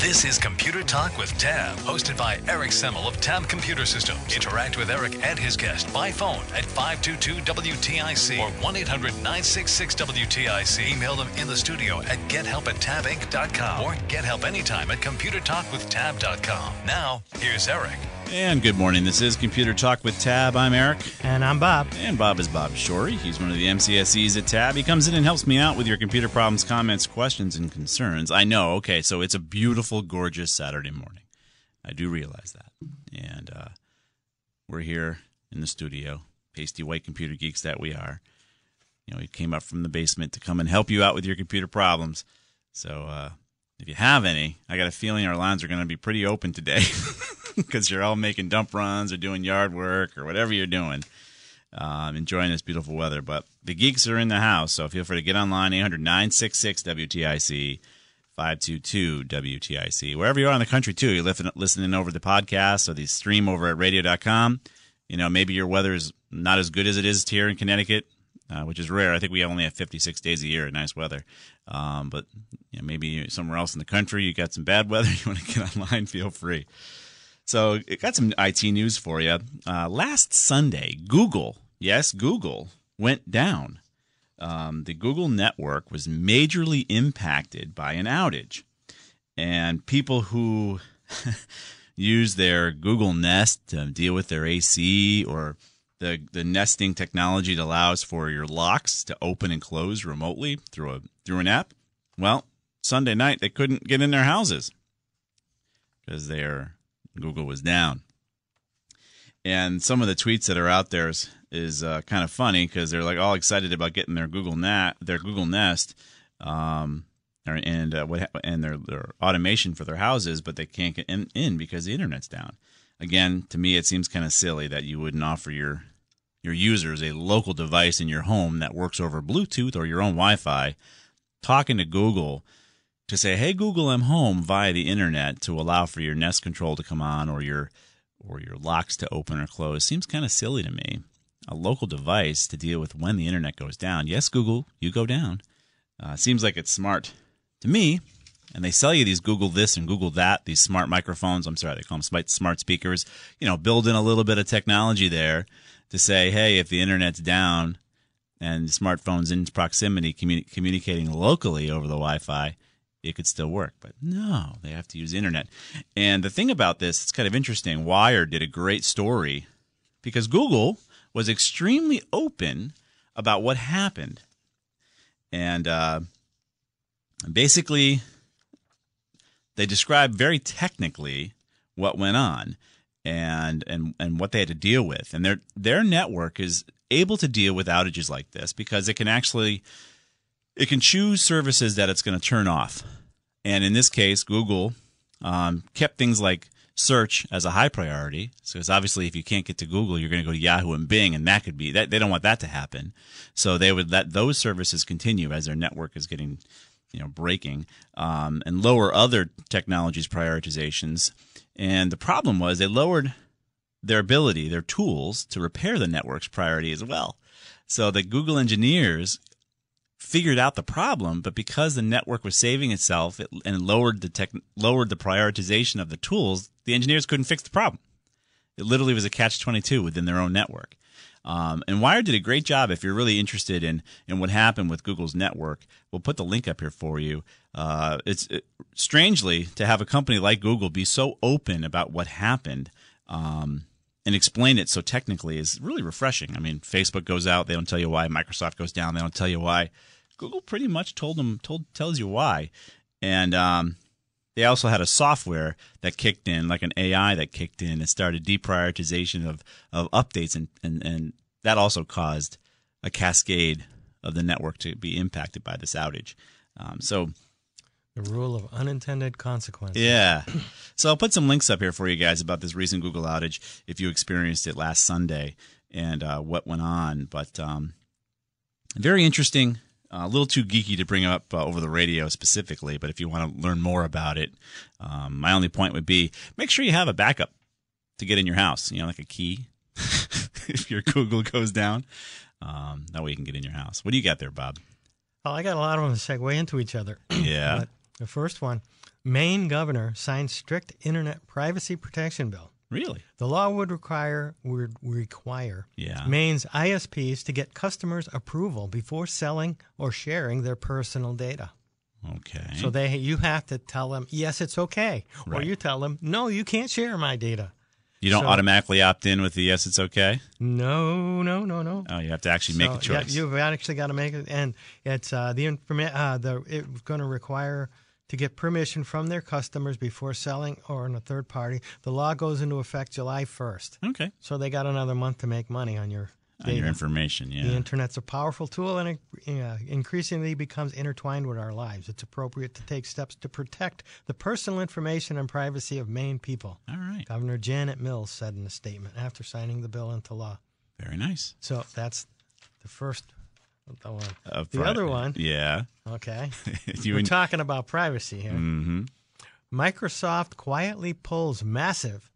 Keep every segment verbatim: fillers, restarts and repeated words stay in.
This is Computer Talk with T A B, hosted by Eric Semmel of T A B Computer Systems. Interact with Eric and his guest by phone at five two two W T I C or one eight hundred nine six six W T I C. Email them in the studio at gethelp at tab inc dot com or gethelp anytime at computer talk with tab dot com. Now, here's Eric. And good morning. This is Computer Talk with T A B. I'm Eric. And I'm Bob. And Bob is Bob Shorey. He's one of the M C S Es at T A B. He comes in and helps me out with your computer problems, comments, questions, and concerns. I know. Okay, so it's a beautiful, gorgeous Saturday morning. I do realize that. And uh, we're here in the studio, pasty white computer geeks that we are. You know, we came up from the basement to come and help you out with your computer problems. So uh, if you have any, I got a feeling our lines are going to be pretty open today. Because you're all making dump runs or doing yard work or whatever you're doing, um, enjoying this beautiful weather. But the geeks are in the house, so feel free to get online, eight hundred nine six six W T I C, five two two W T I C. Wherever you are in the country, too, you're listening over the podcast or the stream over at radio dot com. You know, maybe your weather is not as good as it is here in Connecticut, uh, which is rare. I think we only have fifty-six days a year of nice weather. Um, but you know, maybe somewhere else in the country, you got some bad weather, you want to get online, feel free. So it got some I T news for you. Uh, last Sunday, Google, yes, Google, went down. Um, the Google network was majorly impacted by an outage. And people who use their Google Nest to deal with their A C or the, the nesting technology that allows for your locks to open and close remotely through a through an app, well, Sunday night they couldn't get in their houses because they're... Google was down. And some of the tweets that are out there is, is uh, kind of funny because they're like all excited about getting their Google Nest, their Google Nest, um, and uh, what and their, their automation for their houses, but they can't get in, in because the internet's down. Again, to me, it seems kind of silly that you wouldn't offer your your users a local device in your home that works over Bluetooth or your own Wi-Fi, talking to Google. To say, hey, Google, I'm home via the internet to allow for your Nest control to come on or your or your locks to open or close seems kind of silly to me. A local device to deal with when the internet goes down. Yes, Google, you go down. Uh, seems like it's smart to me. And they sell you these Google this and Google that, these smart microphones. I'm sorry, they call them smart speakers. You know, build in a little bit of technology there to say, hey, if the internet's down and smartphones in proximity communi- communicating locally over the Wi-Fi, it could still work. But no, they have to use internet. And the thing about this, it's kind of interesting. Wired did a great story because Google was extremely open about what happened. And uh, basically, they described very technically what went on and and and what they had to deal with. And their their network is able to deal with outages like this because it can actually... It can choose services that it's going to turn off. And in this case, Google um, kept things like search as a high priority. So it's obviously if you can't get to Google, you're going to go to Yahoo and Bing, and that could be that they don't want that to happen. So they would let those services continue as their network is getting, you know, breaking, um, and lower other technologies prioritizations. And the problem was they lowered their ability, their tools to repair the network's priority as well. So the Google engineers figured out the problem, but because the network was saving itself it, and lowered the tech, lowered the prioritization of the tools, the engineers couldn't fix the problem. It literally was a catch twenty-two within their own network. Um, and Wired did a great job. If you're really interested in in what happened with Google's network, we'll put the link up here for you. Uh, it's it, strangely to have a company like Google be so open about what happened. Um, And explain it so technically is really refreshing. I mean, Facebook goes out, they don't tell you why. Microsoft goes down, they don't tell you why. Google pretty much told them, told tells you why. And um, they also had a software that kicked in, like an A I that kicked in and started deprioritization of, of updates. And, and, and that also caused a cascade of the network to be impacted by this outage. Um, so the rule of unintended consequences. Yeah. So I'll put some links up here for you guys about this recent Google outage if you experienced it last Sunday and uh, what went on. But um, very interesting. Uh, a little too geeky to bring up uh, over the radio specifically, but if you want to learn more about it, um, my only point would be make sure you have a backup to get in your house, you know, like a key if your Google goes down. Um, that way you can get in your house. What do you got there, Bob? Oh, I got a lot of them to segue into each other. Yeah. But the first one, Maine governor signed strict internet privacy protection bill. Really? The law would require would require yeah. Maine's I S Ps to get customers' approval before selling or sharing their personal data. Okay. So they you have to tell them, yes, it's okay. Right. Or you tell them, no, you can't share my data. You don't so, automatically opt in with the yes, it's okay? No, no, no, no. Oh, you have to actually so, make a choice. Yeah, you've actually got to make it. And it's uh, the informa- uh, the it's going to require to get permission from their customers before selling or in a third party. The law goes into effect July first. Okay. So they got another month to make money on your data. On your information, yeah. The Internet's a powerful tool, and it uh, increasingly becomes intertwined with our lives. It's appropriate to take steps to protect the personal information and privacy of Maine people. All right. Governor Janet Mills said in a statement after signing the bill into law. Very nice. So that's the first The, one. Uh, the pri- other one. Yeah. Okay. We're in- talking about privacy here. Mm-hmm. Microsoft quietly pulls massive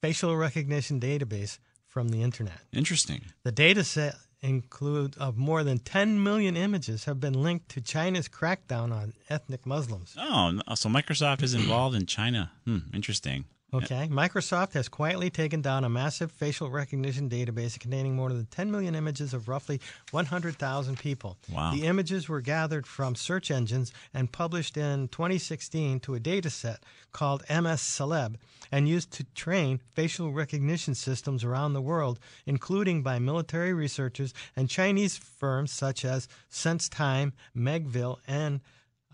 facial recognition database from the Internet. Interesting. The data set include of more than ten million images have been linked to China's crackdown on ethnic Muslims. Oh, so Microsoft is involved in China. Hmm, interesting. Okay. Microsoft has quietly taken down a massive facial recognition database containing more than ten million images of roughly one hundred thousand people. Wow. The images were gathered from search engines and published in twenty sixteen to a data set called M S Celeb and used to train facial recognition systems around the world, including by military researchers and Chinese firms such as SenseTime, Megvii, and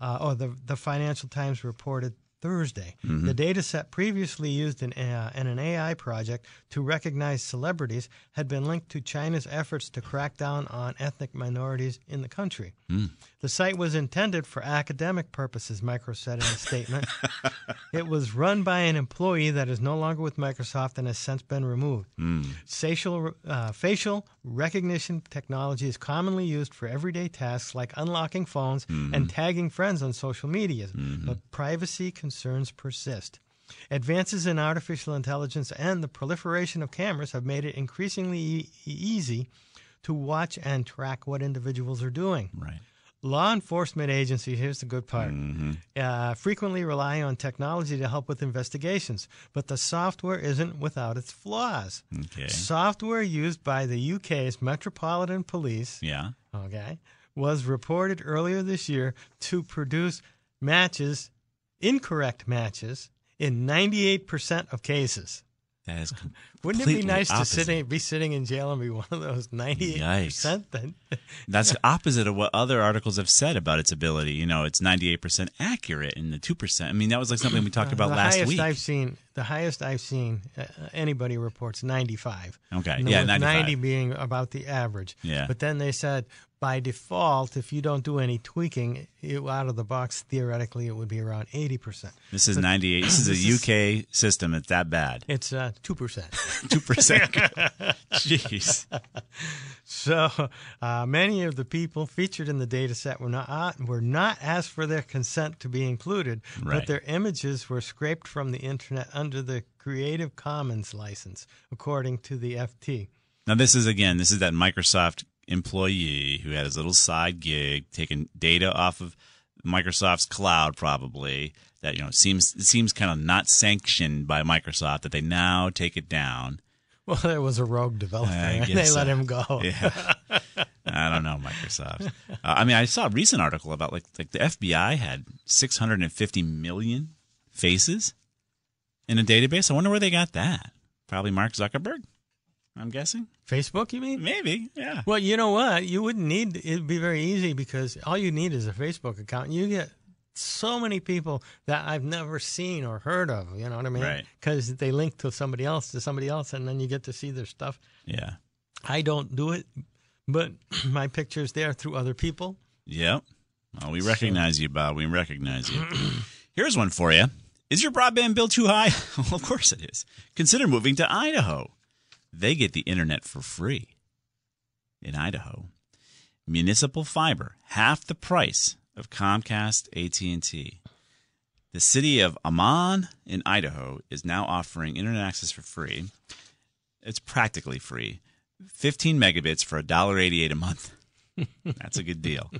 uh, oh, the, the Financial Times reported Thursday. Mm-hmm. The data set previously used in, uh, in an A I project to recognize celebrities had been linked to China's efforts to crack down on ethnic minorities in the country. Mm. The site was intended for academic purposes, Microsoft said in a statement. It was run by an employee that is no longer with Microsoft and has since been removed. Mm. Facial, uh, facial recognition technology is commonly used for everyday tasks like unlocking phones mm-hmm. and tagging friends on social media, mm-hmm. but privacy concerns Concerns persist. Advances in artificial intelligence and the proliferation of cameras have made it increasingly e- easy to watch and track what individuals are doing. Right. Law enforcement agencies, here's the good part, mm-hmm. uh, frequently rely on technology to help with investigations, but the software isn't without its flaws. Okay. Software used by the U K's Metropolitan Police yeah. okay, was reported earlier this year to produce matches incorrect matches in ninety-eight percent of cases. That is completely Wouldn't it be nice opposite. to sit, be sitting in jail and be one of those ninety-eight percent? Yikes. Then? That's opposite of what other articles have said about its ability. You know, it's ninety-eight percent accurate and the two percent. I mean, that was like something we talked about uh, last week. I've seen, the highest I've seen, uh, anybody reports ninety-five. Okay, yeah, ninety-five. ninety being about the average. Yeah. But then they said, by default, if you don't do any tweaking it, out of the box, theoretically, it would be around eighty percent. This is but, ninety-eight. This is this a U K is, system. It's that bad. It's uh, two percent. two percent. Jeez. So uh, many of the people featured in the data set were not, uh, were not asked for their consent to be included, right. but their images were scraped from the Internet under the Creative Commons license, according to the F T. Now, this is, again, this is that Microsoft employee who had his little side gig taking data off of Microsoft's cloud, probably that you know seems it seems kind of not sanctioned by Microsoft that they now take it down. Well, there was a rogue developer, and they so. let him go. Yeah. I don't know Microsoft. Uh, I mean, I saw a recent article about like like the F B I had six hundred fifty million faces in a database. I wonder where they got that. Probably Mark Zuckerberg. I'm guessing. Facebook, you mean? Maybe, yeah. Well, you know what? You wouldn't need – it would be very easy because all you need is a Facebook account. You get so many people that I've never seen or heard of, you know what I mean? Right. Because they link to somebody else, to somebody else, and then you get to see their stuff. Yeah. I don't do it, but my picture's there through other people. Yep. Oh, we recognize so. you, Bob. We recognize you. Here's one for you. Is your broadband bill too high? Well, of course it is. Consider moving to Idaho. They get the internet for free in Idaho. Municipal fiber, half the price of Comcast, A T and T. The city of Amman in Idaho is now offering internet access for free. It's practically free. fifteen megabits for one dollar and eighty-eight cents a month. That's a good deal.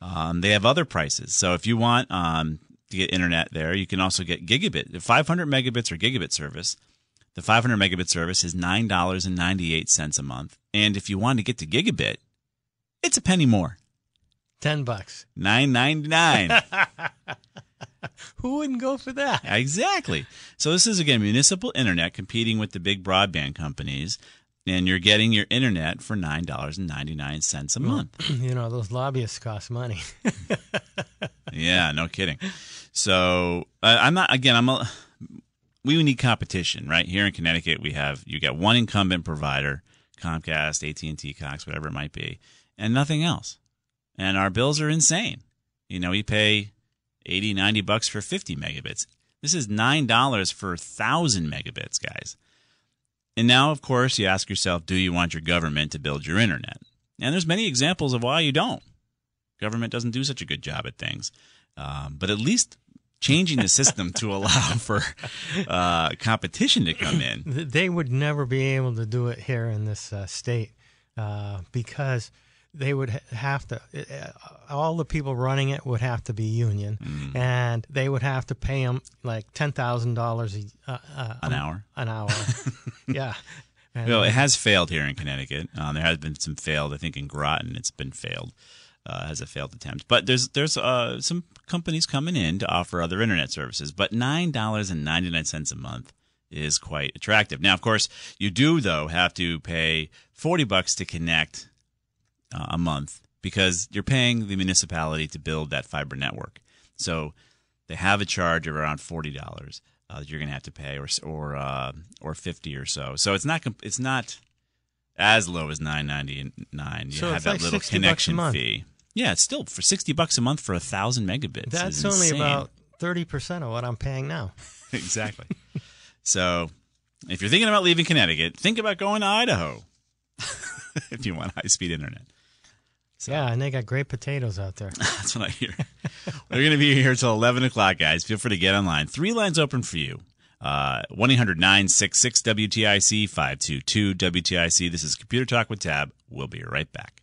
Um, they have other prices. So if you want um, to get internet there, you can also get gigabit. The five hundred megabits or gigabit service. The five hundred megabit service is nine dollars and ninety-eight cents a month. And if you want to get to gigabit, it's a penny more. Ten bucks. nine ninety-nine. Who wouldn't go for that? Exactly. So this is, again, municipal internet competing with the big broadband companies. And you're getting your internet for nine dollars and ninety-nine cents a month. You know, those lobbyists cost money. Yeah, no kidding. So uh, I'm not, again, I'm a, we need competition, right? Here in Connecticut, we have, you got one incumbent provider, Comcast, A T and T, Cox, whatever it might be, and nothing else. And our bills are insane. You know, we pay eighty, ninety bucks for fifty megabits. This is nine dollars for one thousand megabits, guys. And now, of course, you ask yourself, do you want your government to build your internet? And there's many examples of why you don't. Government doesn't do such a good job at things. Um, but at least changing the system to allow for uh, competition to come in. They would never be able to do it here in this uh, state uh, because they would have to, all the people running it would have to be union, mm. and they would have to pay them like ten thousand dollars uh, uh, an hour. An hour. Yeah. And well, it has failed here in Connecticut. Um, there has been some failed. I think in Groton it's been failed uh, as a failed attempt. But there's there's uh, some companies coming in to offer other internet services. But nine dollars and ninety-nine cents a month is quite attractive. Now, of course, you do, though, have to pay forty bucks to connect Uh, a month because you're paying the municipality to build that fiber network. So they have a charge of around forty dollars uh, that you're going to have to pay, or or uh, or fifty or so. So it's not it's not as low as nine ninety-nine. You so have that like little connection fee. Yeah, it's still for sixty bucks a month for a thousand megabits. That's only about thirty percent of what I'm paying now. Exactly. So if you're thinking about leaving Connecticut, think about going to Idaho if you want high speed internet. So. Yeah, and they got great potatoes out there. That's what I hear. We're going to be here till eleven o'clock, guys. Feel free to get online. Three lines open for you. Uh, one eight hundred nine six six W T I C, five two two W T I C. This is Computer Talk with Tab. We'll be right back.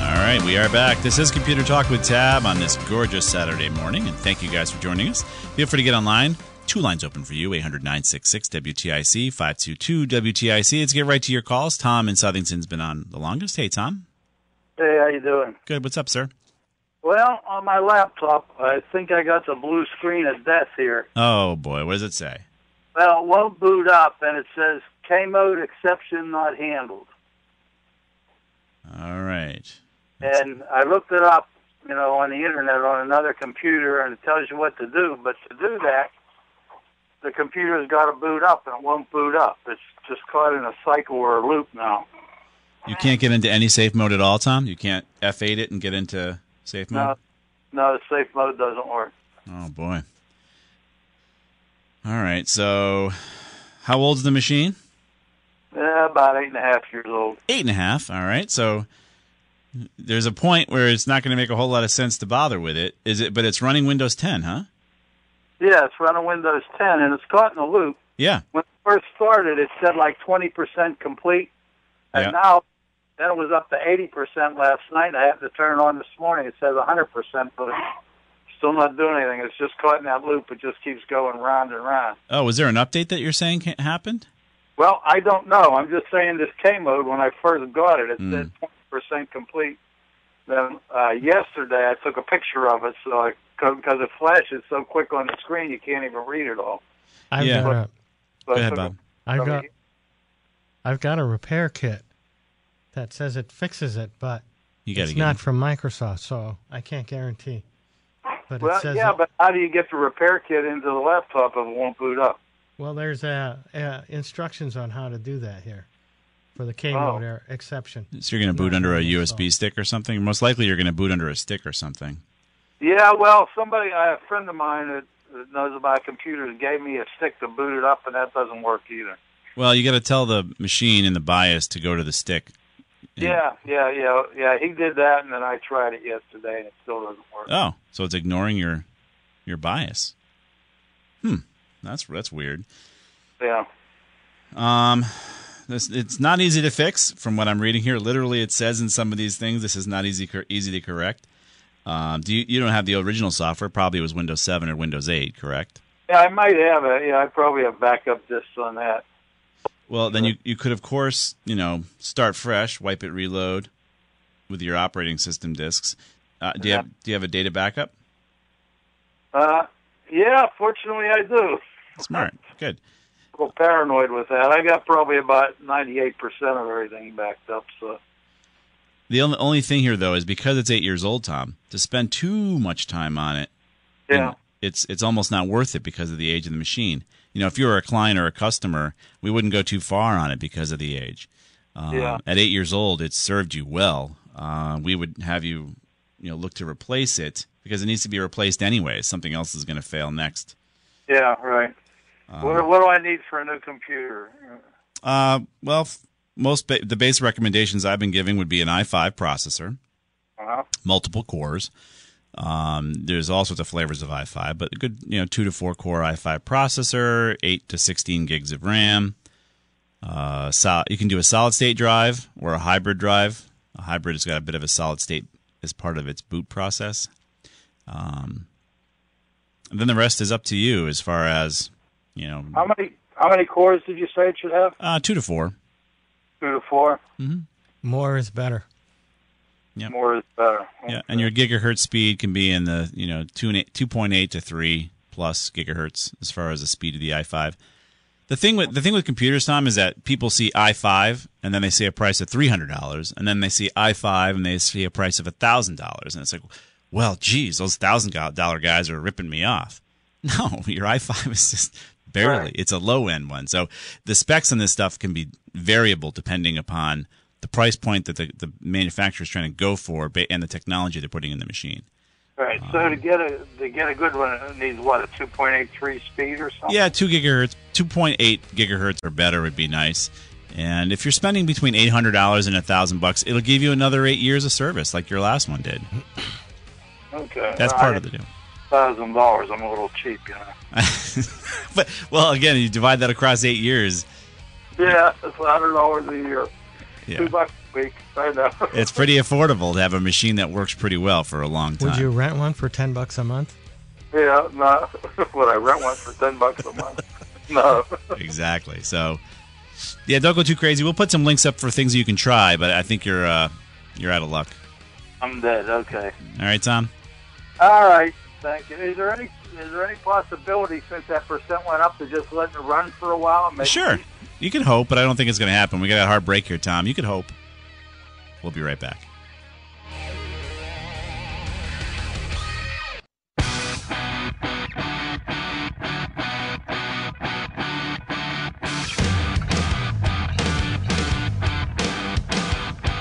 All right, we are back. This is Computer Talk with Tab on this gorgeous Saturday morning, and thank you guys for joining us. Feel free to get online. Two lines open for you, eight hundred nine six six W T I C, five two two W T I C. Let's get right to your calls. Tom in Southington's been on the longest. Hey, Tom. Hey, how you doing? Good. What's up, sir? Well, on my laptop, I think I got the blue screen of death here. Oh, boy. What does it say? Well, it won't boot up, and it says K-mode exception not handled. All right. That's... And I looked it up, you know, on the Internet on another computer, and it tells you what to do. But to do that, the computer's got to boot up, and it won't boot up. It's just caught in a cycle or a loop now. You can't get into any safe mode at all, Tom? You can't F eight it and get into safe mode? No, no, the safe mode doesn't work. Oh, boy. All right, so how old's the machine? Yeah, about eight and a half years old. Eight and a half, all right. So there's a point where it's not going to make a whole lot of sense to bother with it. Is it? But it's running Windows ten, huh? Yeah, it's running Windows ten, and it's caught in a loop. Yeah. When it first started, it said like twenty percent complete, and yeah. now then it was up to eighty percent last night. I had to turn it on this morning. It says one hundred percent, but it's still not doing anything. It's just caught in that loop. It just keeps going round and round. Oh, was there an update that you're saying happened? Well, I don't know. I'm just saying this K-mode, when I first got it, it mm. said twenty percent complete. Then uh, yesterday, I took a picture of it, so I... because it flashes so quick on the screen, you can't even read it all. I've yeah. got a, so go ahead, Bob. I've got, I've got a repair kit that says it fixes it, but you it's not it. from Microsoft, so I can't guarantee. But well, it says yeah, it, but how do you get the repair kit into the laptop if it won't boot up? Well, there's uh, uh, instructions on how to do that here. for the K-mode oh. exception. So you're going to boot no, under a U S B so. stick or something? Most likely you're going to boot under a stick or something. Yeah, well, somebody, a friend of mine that, that knows about computers gave me a stick to boot it up, and that doesn't work either. Well, you got to tell the machine and the BIOS to go to the stick. Yeah, yeah, yeah, yeah. He did that, and then I tried it yesterday, and it still doesn't work. Oh, so it's ignoring your your BIOS. Hmm, that's that's weird. Yeah. Um, this, it's not easy to fix, from what I'm reading here. Literally, it says in some of these things, this is not easy easy to correct. Um, do you you don't have the original software? Probably it was Windows seven or Windows eight, correct? Yeah, I might have it. Yeah, I probably have backup disks on that. Well, then you, you could, of course, you know, start fresh, wipe it, reload with your operating system disks. Uh, do you have do you have a data backup? Uh, yeah, fortunately I do. Smart. Good. I'm a little paranoid with that. I got probably about ninety-eight percent of everything backed up. So the only, only thing here, though, is because it's eight years old, Tom, to spend too much time on it, yeah, it's it's almost not worth it because of the age of the machine. You know, if you were a client or a customer, we wouldn't go too far on it because of the age. Um, yeah. At eight years old, it served you well. Uh, we would have you, you know, look to replace it because it needs to be replaced anyway. Something else is going to fail next. Yeah, right. Um, what, what do I need for a new computer? Uh, well, most ba the base recommendations I've been giving would be an i five processor, uh-huh. multiple cores. Um, there's all sorts of flavors of i five, but a good, you know, two to four core i five processor, eight to sixteen gigs of RAM. Uh, so you can do a solid state drive or a hybrid drive. A hybrid has got a bit of a solid state as part of its boot process. Um, and then the rest is up to you as far as, you know. How many how many cores did you say it should have? Uh, two to four. Two to four. Mm-hmm. More is better. Yep. More is better. Okay. Yeah, and your gigahertz speed can be in the, you know, two point eight to three plus gigahertz as far as the speed of the i five. The thing with the thing with computers, Tom, is that people see i five and then they see a price of three hundred dollars, and then they see i five and they see a price of a thousand dollars, and it's like, well, geez, those thousand dollar guys are ripping me off. No, your i five is just barely. Right. It's a low-end one. So the specs on this stuff can be variable depending upon the price point that the, the manufacturer is trying to go for, and the technology they're putting in the machine. Right. Um, so to get a to get a good one, it needs what, a two point eight three speed or something? Yeah, two gigahertz, two point eight gigahertz or better would be nice. And if you're spending between eight hundred dollars and a thousand bucks, it'll give you another eight years of service, like your last one did. Okay. That's well, part I, of the deal. Thousand dollars, I'm a little cheap, you know. But well, again, you divide that across eight years. Yeah, it's a hundred dollars a year. Yeah. Two bucks a week. I know. It's pretty affordable to have a machine that works pretty well for a long time. Would you rent one for ten bucks a month? Yeah, no. Would I rent one for ten bucks a month? No. Exactly. So, yeah, don't go too crazy. We'll put some links up for things you can try, but I think you're uh, you're out of luck. I'm dead. Okay. All right, Tom. All right. Thank you. Is there any is there any possibility, since that percent went up, to just let it run for a while? And make sure. You can hope, but I don't think it's going to happen. We got a hard break here, Tom. You can hope. We'll be right back.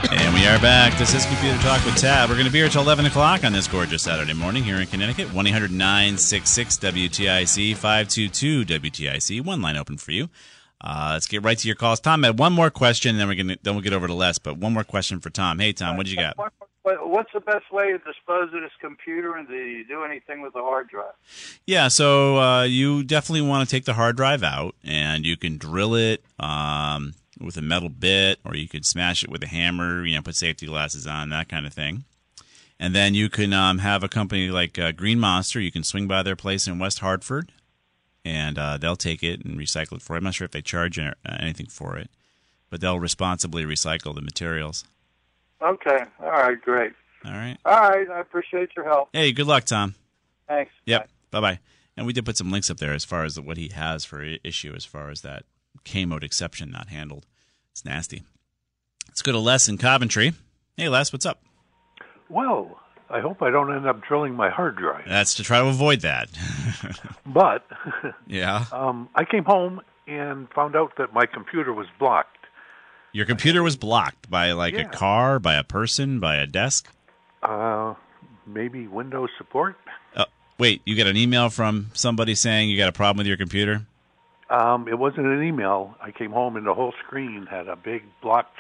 And we are back. This is Computer Talk with Tab. We're going to be here until eleven o'clock on this gorgeous Saturday morning here in Connecticut. one eight hundred nine six six W T I C, five two two W T I C. One line open for you. Uh, let's get right to your calls. Tom had one more question, and then we're gonna then we'll get over to Les. But one more question for Tom. Hey, Tom, what do you got? What's the best way to dispose of this computer, and do you do anything with the hard drive? Yeah, so uh, you definitely want to take the hard drive out, and you can drill it um, with a metal bit, or you could smash it with a hammer. You know, put safety glasses on, that kind of thing. And then you can um, have a company like uh, Green Monster. You can swing by their place in West Hartford. And uh, they'll take it and recycle it for it. I'm not sure if they charge anything for it, but they'll responsibly recycle the materials. Okay. All right. Great. All right. All right. I appreciate your help. Hey, good luck, Tom. Thanks. Yep. Bye-bye. And we did put some links up there as far as what he has for issue as far as that K-mode exception not handled. It's nasty. Let's go to Les in Coventry. Hey, Les, what's up? Well, I hope I don't end up drilling my hard drive. That's to try to avoid that. But yeah, um, I came home and found out that my computer was blocked. Your computer was blocked by, like, yeah. a car, by a person, by a desk? Uh, maybe Windows support. Uh, wait, you got an email from somebody saying you got a problem with your computer? Um, it wasn't an email. I came home, and the whole screen had a big blocked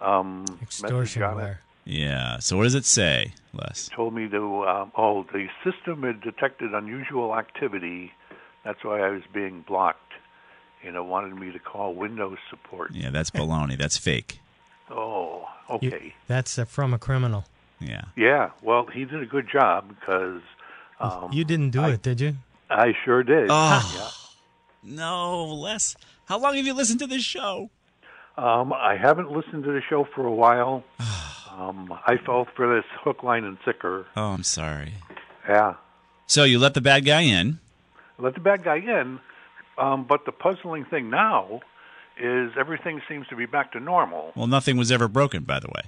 um, extortion message on it. Yeah. So what does it say, Les? It told me to, um, oh, the system had detected unusual activity. That's why I was being blocked. You know, wanted me to call Windows support. Yeah, that's baloney. That's fake. Oh, okay. You, that's uh, from a criminal. Yeah. Yeah. Well, he did a good job because... Um, you didn't do I, it, did you? I sure did. Oh, yeah. No, Les. How long have you listened to this show? Um, I haven't listened to the show for a while. um, I fell for this hook, line, and sinker. Oh, I'm sorry. Yeah. So you let the bad guy in. Let the bad guy in. Um, but the puzzling thing now is everything seems to be back to normal. Well, nothing was ever broken, by the way.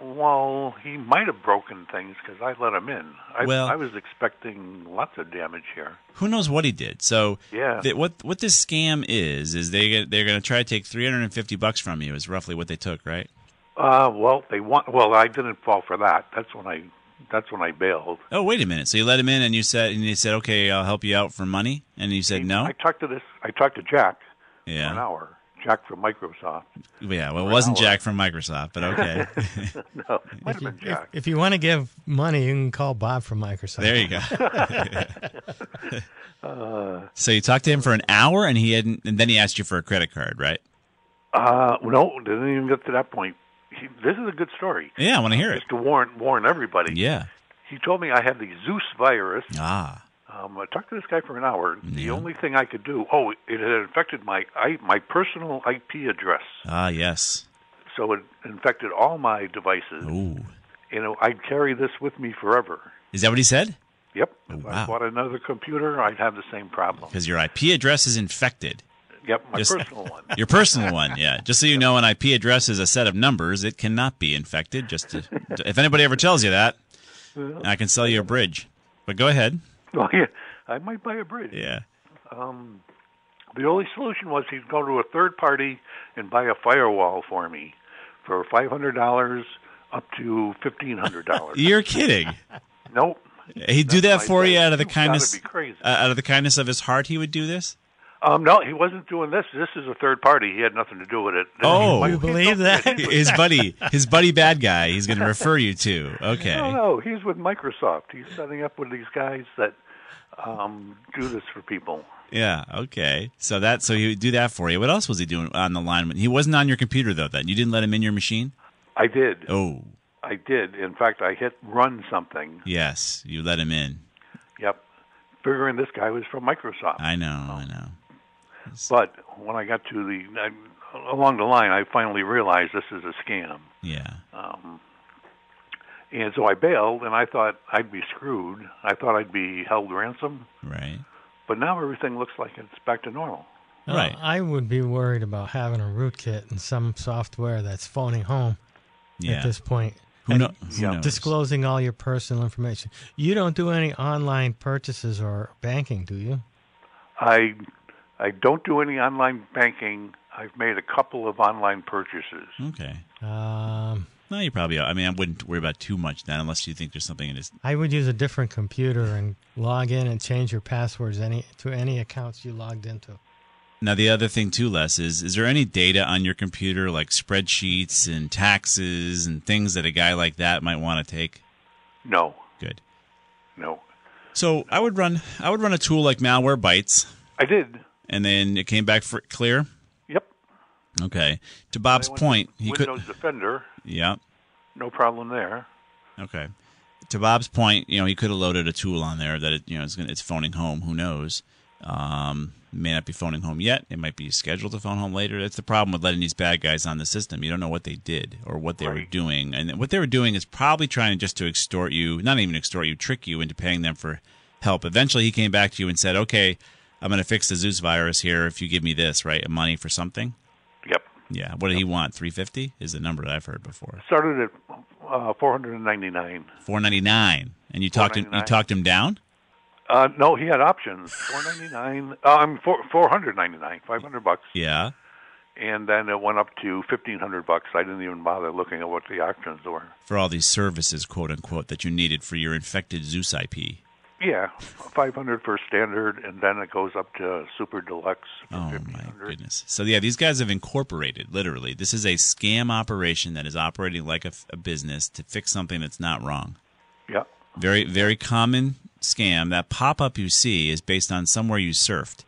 Well, he might have broken things because I let him in. I, well, I was expecting lots of damage here. Who knows what he did? So yeah. th- what what this scam is, is they, they're going to try to take three hundred fifty bucks from you is roughly what they took, right? Uh, well, they want. Well, I didn't fall for that. That's when I... That's when I bailed. Oh, wait a minute! So you let him in, and you said, and he said, "Okay, I'll help you out for money." And you said, he, "No." I talked to this. I talked to Jack. Yeah. For an hour. Jack from Microsoft. Yeah. Well, it wasn't hour. Jack from Microsoft, but okay. No, it might have been Jack. If, if you want to give money, you can call Bob from Microsoft. There you go. uh, so you talked to him for an hour, and he hadn't. And then he asked you for a credit card, right? Uh, no, didn't even get to that point. He, this is a good story. Yeah, I want to hear just it. Just to warn warn everybody. Yeah. He told me I had the Zeus virus. Ah. Um, I talked to this guy for an hour. Yeah. The only thing I could do, oh, it had infected my I, my personal I P address. Ah, yes. So it infected all my devices. Ooh. You know, I'd carry this with me forever. Is that what he said? Yep. Oh, if wow. I bought another computer, I'd have the same problem. Because your I P address is infected. Yep, my just, personal one. Your personal one, yeah. Just so you yep. know, an I P address is a set of numbers. It cannot be infected. Just to, if anybody ever tells you that, well, I can sell you a bridge. But go ahead. Oh, yeah. I might buy a bridge. Yeah. Um, the only solution was he'd go to a third party and buy a firewall for me for five hundred dollars up to fifteen hundred dollars. You're kidding. Nope. He'd do that for you out of the kindness uh, out of the kindness of his heart. He would do this. Um, no, he wasn't doing this. This is a third party. He had nothing to do with it. Oh, you believe that? His buddy, his buddy bad guy he's going to refer you to. Okay. No, no, he's with Microsoft. He's setting up with these guys that um, do this for people. Yeah, okay. So that, so he would do that for you. What else was he doing on the line? He wasn't on your computer, though, then. You didn't let him in your machine? I did. Oh. I did. In fact, I hit run something. Yes, you let him in. Yep. Figuring this guy was from Microsoft. I know, so. I know. But when I got to the I, along the line, I finally realized this is a scam. Yeah. Um, and so I bailed, and I thought I'd be screwed. I thought I'd be held ransom. Right. But now everything looks like it's back to normal. Well, right. I would be worried about having a rootkit and some software that's phoning home yeah. at this point. Who, no- who knows? Disclosing all your personal information. You don't do any online purchases or banking, do you? I. I don't do any online banking. I've made a couple of online purchases. Okay. Um, no, you probably are. I mean, I wouldn't worry about too much now unless you think there's something in it. I would use a different computer and log in and change your passwords any to any accounts you logged into. Now, the other thing, too, Les, is is there any data on your computer, like spreadsheets and taxes and things that a guy like that might want to take? No. Good. No. So I would run, I would run a tool like Malwarebytes. I did. And then it came back for clear? Yep. Okay. To Bob's point, he could... Windows Defender. Yeah. No problem there. Okay. To Bob's point, you know, he could have loaded a tool on there that, it, you know, it's, it's phoning home. Who knows? Um, it may not be phoning home yet. It might be scheduled to phone home later. That's the problem with letting these bad guys on the system. You don't know what they did or what they right. were doing. And what they were doing is probably trying just to extort you, not even extort you, trick you into paying them for help. Eventually, he came back to you and said, okay... I'm going to fix the Zeus virus here if you give me this, right? Money for something? Yep. Yeah. What did yep. he want? three hundred fifty dollars is the number that I've heard before. It started at uh, four hundred ninety-nine dollars. four hundred ninety-nine dollars. And you talked him, you talked him down? Uh, no, he had options. four hundred ninety-nine dollars. Uh, I'm four, four hundred ninety-nine dollars, five hundred bucks. Yeah. and then it went up to fifteen hundred bucks. I didn't even bother looking at what the options were. For all these services, quote-unquote, that you needed for your infected Zeus I P. Yeah, five hundred for standard, and then it goes up to super deluxe. Oh, my goodness. So, yeah, these guys have incorporated, literally. This is a scam operation that is operating like a, f- a business to fix something that's not wrong. Yeah. Very, very common scam. That pop-up you see is based on somewhere you surfed.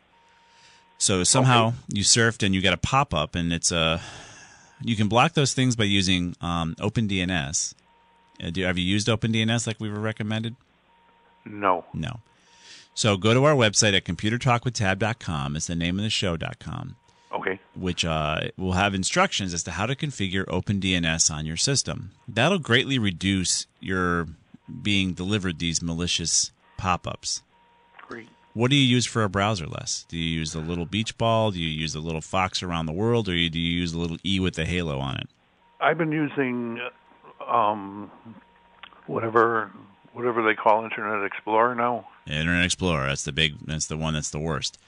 So somehow okay. you surfed and you got a pop-up, and it's a – you can block those things by using um, OpenDNS. Uh, do, have you used OpenDNS like we were recommended? No. No. So go to our website at computer talk with tab dot com. It's the name of the show dot com. Okay. Which uh, will have instructions as to how to configure OpenDNS on your system. That'll greatly reduce your being delivered these malicious pop-ups. Great. What do you use for a browser, Les? Do you use the little beach ball? Do you use the little fox around the world? Or do you use the little E with the halo on it? I've been using um, whatever... whatever they call Internet Explorer now. Internet Explorer, that's the big, that's the one that's the worst.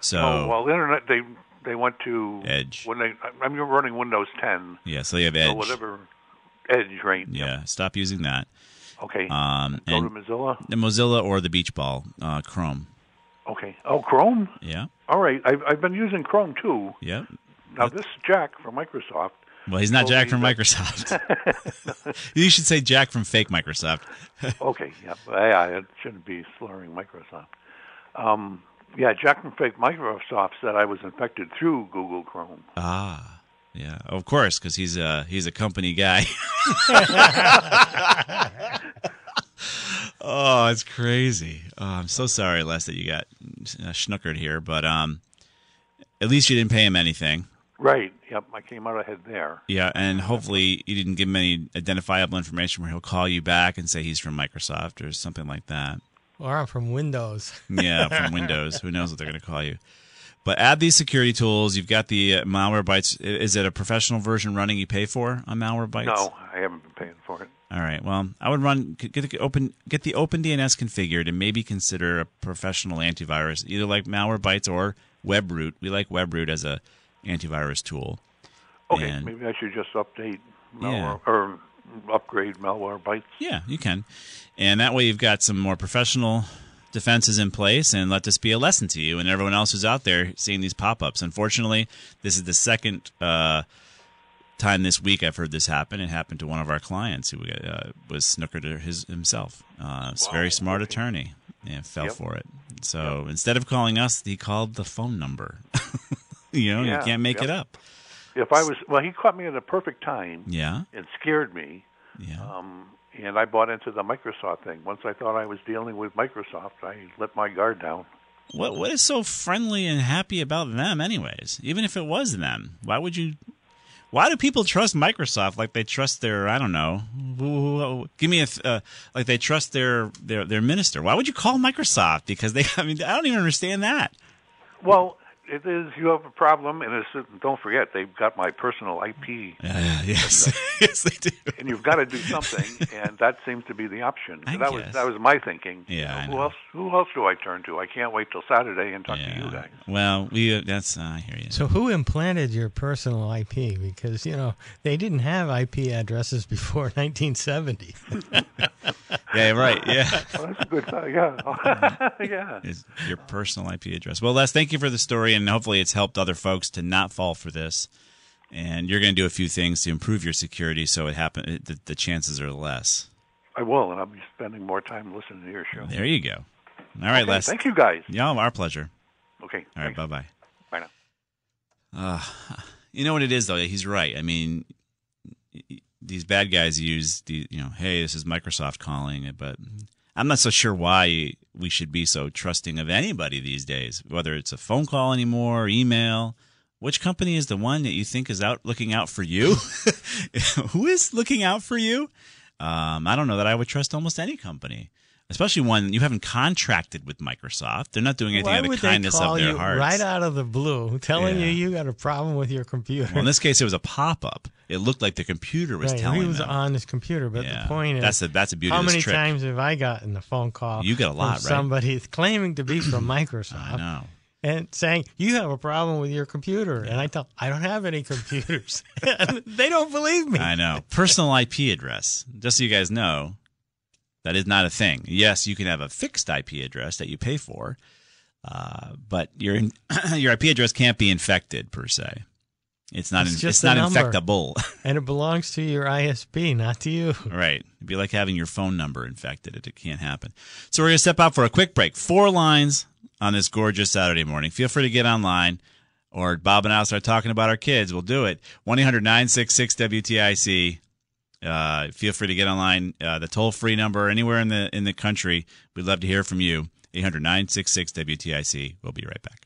So oh, well, the Internet, they they went to Edge. When they, I'm running Windows ten. Yeah, so you have Edge. So whatever, Edge, right? Yeah, yep. Stop using that. Okay. Um, Go and, to Mozilla? The Mozilla or the beach ball, uh, Chrome. Okay. Oh, Chrome? Yeah. All right, I've, I've been using Chrome, too. Yeah. Now, what? This Jack from Microsoft. Well, he's not so Jack from Microsoft. You should say Jack from fake Microsoft. Okay, yeah, yeah, it shouldn't be slurring Microsoft. Um, yeah, Jack from fake Microsoft said I was infected through Google Chrome. Ah, yeah, of course, because he's a he's a company guy. Oh, it's crazy. Oh, I'm so sorry, Les, that you got schnookered here, but um, at least you didn't pay him anything. Right. Yep. I came out ahead there. Yeah, and hopefully you didn't give him any identifiable information where he'll call you back and say he's from Microsoft or something like that. Or I'm from Windows. Yeah, from Windows. Who knows what they're going to call you? But add these security tools. You've got the uh, Malwarebytes. Is it a professional version running? You pay for on Malwarebytes? No, I haven't been paying for it. All right. Well, I would run get the open get the OpenDNS configured and maybe consider a professional antivirus, either like Malwarebytes or WebRoot. We like WebRoot as a antivirus tool. Okay, and maybe I should just update malware, yeah. or upgrade Malwarebytes. Yeah, you can. And that way you've got some more professional defenses in place, and let this be a lesson to you and everyone else who's out there seeing these pop-ups. Unfortunately, this is the second uh, time this week I've heard this happen. It happened to one of our clients who uh, was snookered his, himself. Uh, it's wow, a very smart okay. attorney and fell yep. for it. So yep. instead of calling us, he called the phone number. You know, yeah, you can't make yeah. it up. If I was, well, he caught me at a perfect time. Yeah. It scared me. Yeah. Um, and I bought into the Microsoft thing. Once I thought I was dealing with Microsoft, I let my guard down. What What is so friendly and happy about them anyways? Even if it was them, why would you, why do people trust Microsoft like they trust their, I don't know, ooh, give me a, uh, like they trust their, their, their minister? Why would you call Microsoft? Because they, I mean, I don't even understand that. Well, it is. You have a problem, and it's, don't forget, they've got my personal I P. Uh, yes, and, uh, yes, they do. And you've got to do something, and that seems to be the option. I that guess. was that was my thinking. Yeah. You know, who else? Who else do I turn to? I can't wait till Saturday and talk yeah. to you guys. Well, we. Uh, that's. Uh, I hear you. So, who implanted your personal I P? Because you know they didn't have I P addresses before nineteen seventy. Yeah, right. Yeah. Well, that's a good thought. Yeah. Yeah. It's your personal I P address. Well, Les, thank you for the story, and hopefully it's helped other folks to not fall for this. And you're going to do a few things to improve your security so it happen, the, the chances are less. I will, and I'll be spending more time listening to your show. There you go. All right, okay, Les. Thank you, guys. Yeah, our pleasure. Okay. All right, thanks. Bye-bye. Bye now. Uh, you know what it is, though? He's right. I mean... these bad guys use the, you know, hey, this is Microsoft calling, but I'm not so sure why we should be so trusting of anybody these days, whether it's a phone call anymore, email. Which company is the one that you think is out looking out for you? Who is looking out for you? Um, I don't know that I would trust almost any company, especially one you haven't contracted with Microsoft. They're not doing anything out of the kindness of their hearts. Right out of the blue, telling yeah. you you got a problem with your computer. Well, in this case, it was a pop-up. It looked like the computer was right. telling them. He was them. on his computer, but yeah. the point is, that's the, that's the beauty of this trick. How many times have I gotten a phone call? You get a lot, from right? Somebody claiming to be from Microsoft. I know. and saying, you have a problem with your computer. Yeah. And I tell, I don't have any computers. They don't believe me. I know. Personal I P address. Just so you guys know, that is not a thing. Yes, you can have a fixed I P address that you pay for, uh, but your your I P address can't be infected, per se. It's not it's, in, it's not number. infectable. And it belongs to your I S P, not to you. Right. It'd be like having your phone number infected. It, it can't happen. So we're going to step out for a quick break. Four lines on this gorgeous Saturday morning. Feel free to get online, or Bob and I will start talking about our kids. We'll do it. one eight hundred nine six six W T I C. Uh, feel free to get online. Uh, the toll-free number anywhere in the in the country. We'd love to hear from you. eight hundred nine six six W T I C. We'll be right back.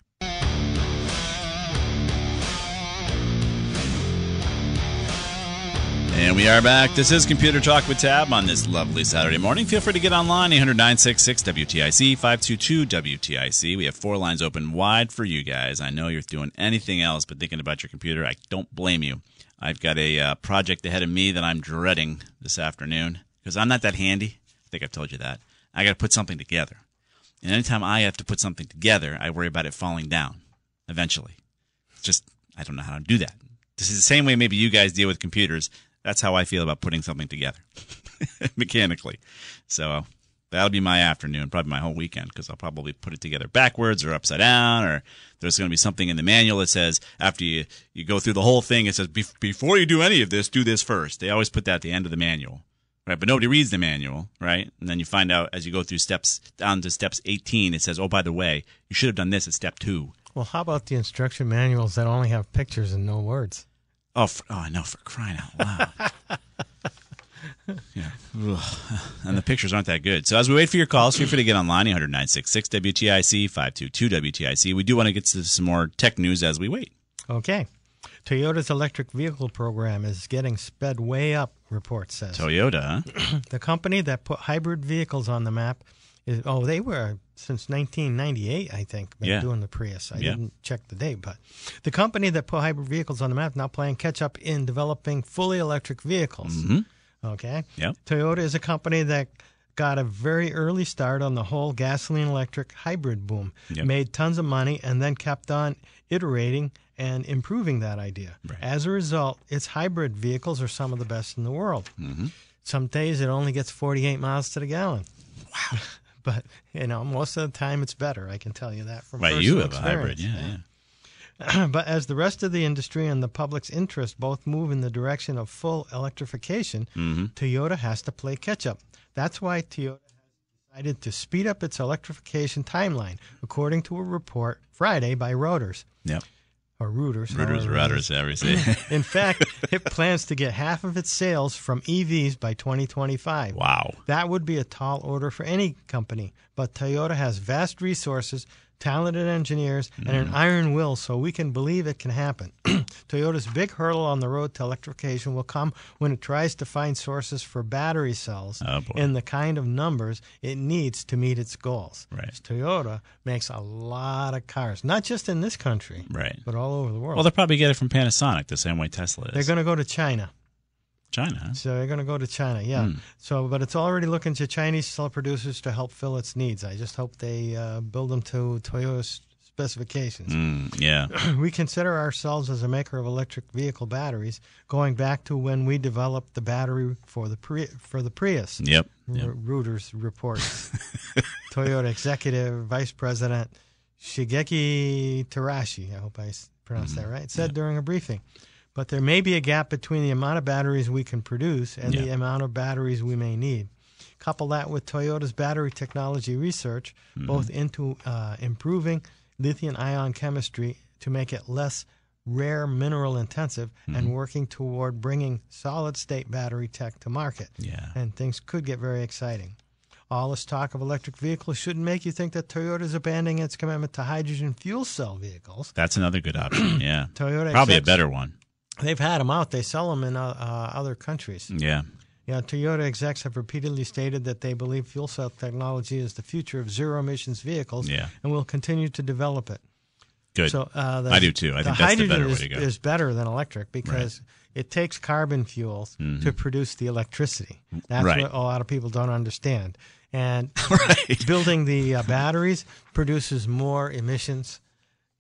And we are back. This is Computer Talk with Tab on this lovely Saturday morning. Feel free to get online, eight hundred nine six six W T I C, five two two W T I C. We have four lines open wide for you guys. I know you're doing anything else but thinking about your computer. I don't blame you. I've got a uh, project ahead of me that I'm dreading this afternoon because I'm not that handy. I think I've told you that. I got to put something together. And anytime I have to put something together, I worry about it falling down eventually. It's just, I don't know how to do that. This is the same way maybe you guys deal with computers. That's how I feel about putting something together mechanically. So that'll be my afternoon, probably my whole weekend, because I'll probably put it together backwards or upside down, or there's going to be something in the manual that says after you, you go through the whole thing, it says, Be- before you do any of this, do this first. They always put that at the end of the manual, right? But nobody reads the manual, right? And then you find out as you go through steps down to steps eighteen, it says, oh, by the way, you should have done this at step two. Well, how about the instruction manuals that only have pictures and no words? Oh, for, oh, I know, for crying out loud. Yeah. And the pictures aren't that good. So as we wait for your calls, feel free to get online, eight hundred nine six six W T I C, five two two W T I C. We do want to get to some more tech news as we wait. Okay. Toyota's electric vehicle program is getting sped way up, report says. Toyota, huh? The company that put hybrid vehicles on the map is, oh, they were... Since nineteen ninety-eight, I think, been yeah. doing the Prius. I yeah. didn't check the date, but the company that put hybrid vehicles on the map now playing catch up in developing fully electric vehicles. Mm-hmm. Okay. Yep. Toyota is a company that got a very early start on the whole gasoline electric hybrid boom, yep. made tons of money, and then kept on iterating and improving that idea. Right. As a result, its hybrid vehicles are some of the best in the world. Mm-hmm. Some days it only gets forty-eight miles to the gallon. Wow. But, you know, most of the time it's better. I can tell you that from personal experience. Right, you have a hybrid, yeah, yeah. But as the rest of the industry and the public's interest both move in the direction of full electrification, mm-hmm. Toyota has to play catch-up. That's why Toyota has decided to speed up its electrification timeline, according to a report Friday by Reuters. Yep. Or Reuters. Reuters, Reuters, everything. In fact, it plans to get half of its sales from E Vs by twenty twenty-five. Wow. That would be a tall order for any company. But Toyota has vast resources, talented engineers, and an iron will, so we can believe it can happen. Toyota's big hurdle on the road to electrification will come when it tries to find sources for battery cells oh, in the kind of numbers it needs to meet its goals. Right. Toyota makes a lot of cars, not just in this country, right. but all over the world. Well, they'll probably get it from Panasonic the same way Tesla is. They're going to go to China. China. So they're going to go to China, yeah. Mm. So, but it's already looking to Chinese cell producers to help fill its needs. I just hope they uh, build them to Toyota's specifications. Mm, yeah. We consider ourselves as a maker of electric vehicle batteries, going back to when we developed the battery for the Pri- for the Prius. Yep. yep. R- Reuters reports. Toyota executive vice president Shigeki Terashi. I hope I pronounced mm-hmm. that right. Said yeah. during a briefing. But there may be a gap between the amount of batteries we can produce and yeah. the amount of batteries we may need. Couple that with Toyota's battery technology research, mm-hmm. both into uh, improving lithium-ion chemistry to make it less rare mineral intensive mm-hmm. and working toward bringing solid-state battery tech to market. Yeah. And things could get very exciting. All this talk of electric vehicles shouldn't make you think that Toyota is abandoning its commitment to hydrogen fuel cell vehicles. That's another good option, yeah. Toyota Probably accepts- a better one. They've had them out. They sell them in uh, uh, other countries. Yeah. Yeah. Toyota execs have repeatedly stated that they believe fuel cell technology is the future of zero-emissions vehicles yeah. and will continue to develop it. Good. So, uh, the, I do, too. I think that's the better way to go. The hydrogen is better than electric because right. it takes carbon fuels mm-hmm. to produce the electricity. That's right. What a lot of people don't understand. And right. building the uh, batteries produces more emissions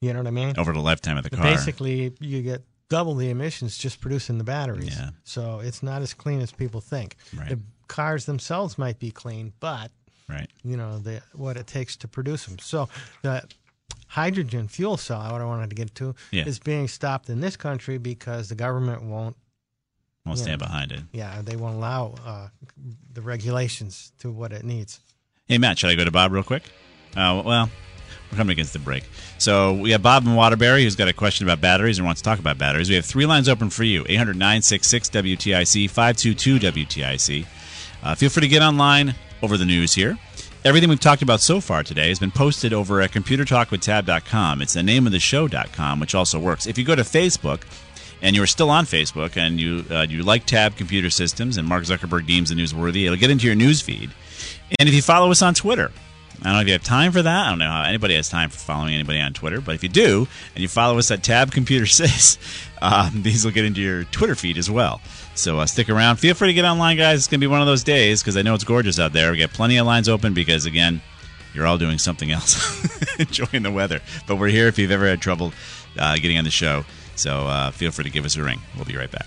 You know what I mean? Over the lifetime of the car. Basically, you get double the emissions just producing the batteries. Yeah. So it's not as clean as people think. Right. The cars themselves might be clean, but right. you know the, what it takes to produce them. So the hydrogen fuel cell, what I wanted to get to, yeah. is being stopped in this country because the government won't. Won't stand know, behind it. Yeah, they won't allow uh, the regulations to what it needs. Hey, Matt, should I go to Bob real quick? Uh, well... We're coming against the break. So we have Bob in Waterbury who's got a question about batteries and wants to talk about batteries. We have three lines open for you, eight hundred, nine six six, W T I C, five two two, W T I C. Uh, feel free to get online over the news here. Everything we've talked about so far today has been posted over at computer talk with tab dot com. It's the name of the show dot com, which also works. If you go to Facebook and you're still on Facebook and you, uh, you like T A B Computer Systems and Mark Zuckerberg deems the newsworthy, it'll get into your news feed. And if you follow us on Twitter, I don't know if you have time for that. I don't know how anybody has time for following anybody on Twitter. But if you do, and you follow us at T A B Computer Sys, um, these will get into your Twitter feed as well. So uh, stick around. Feel free to get online, guys. It's going to be one of those days because I know it's gorgeous out there. We got plenty of lines open because, again, you're all doing something else, enjoying the weather. But we're here if you've ever had trouble uh, getting on the show. So uh, feel free to give us a ring. We'll be right back.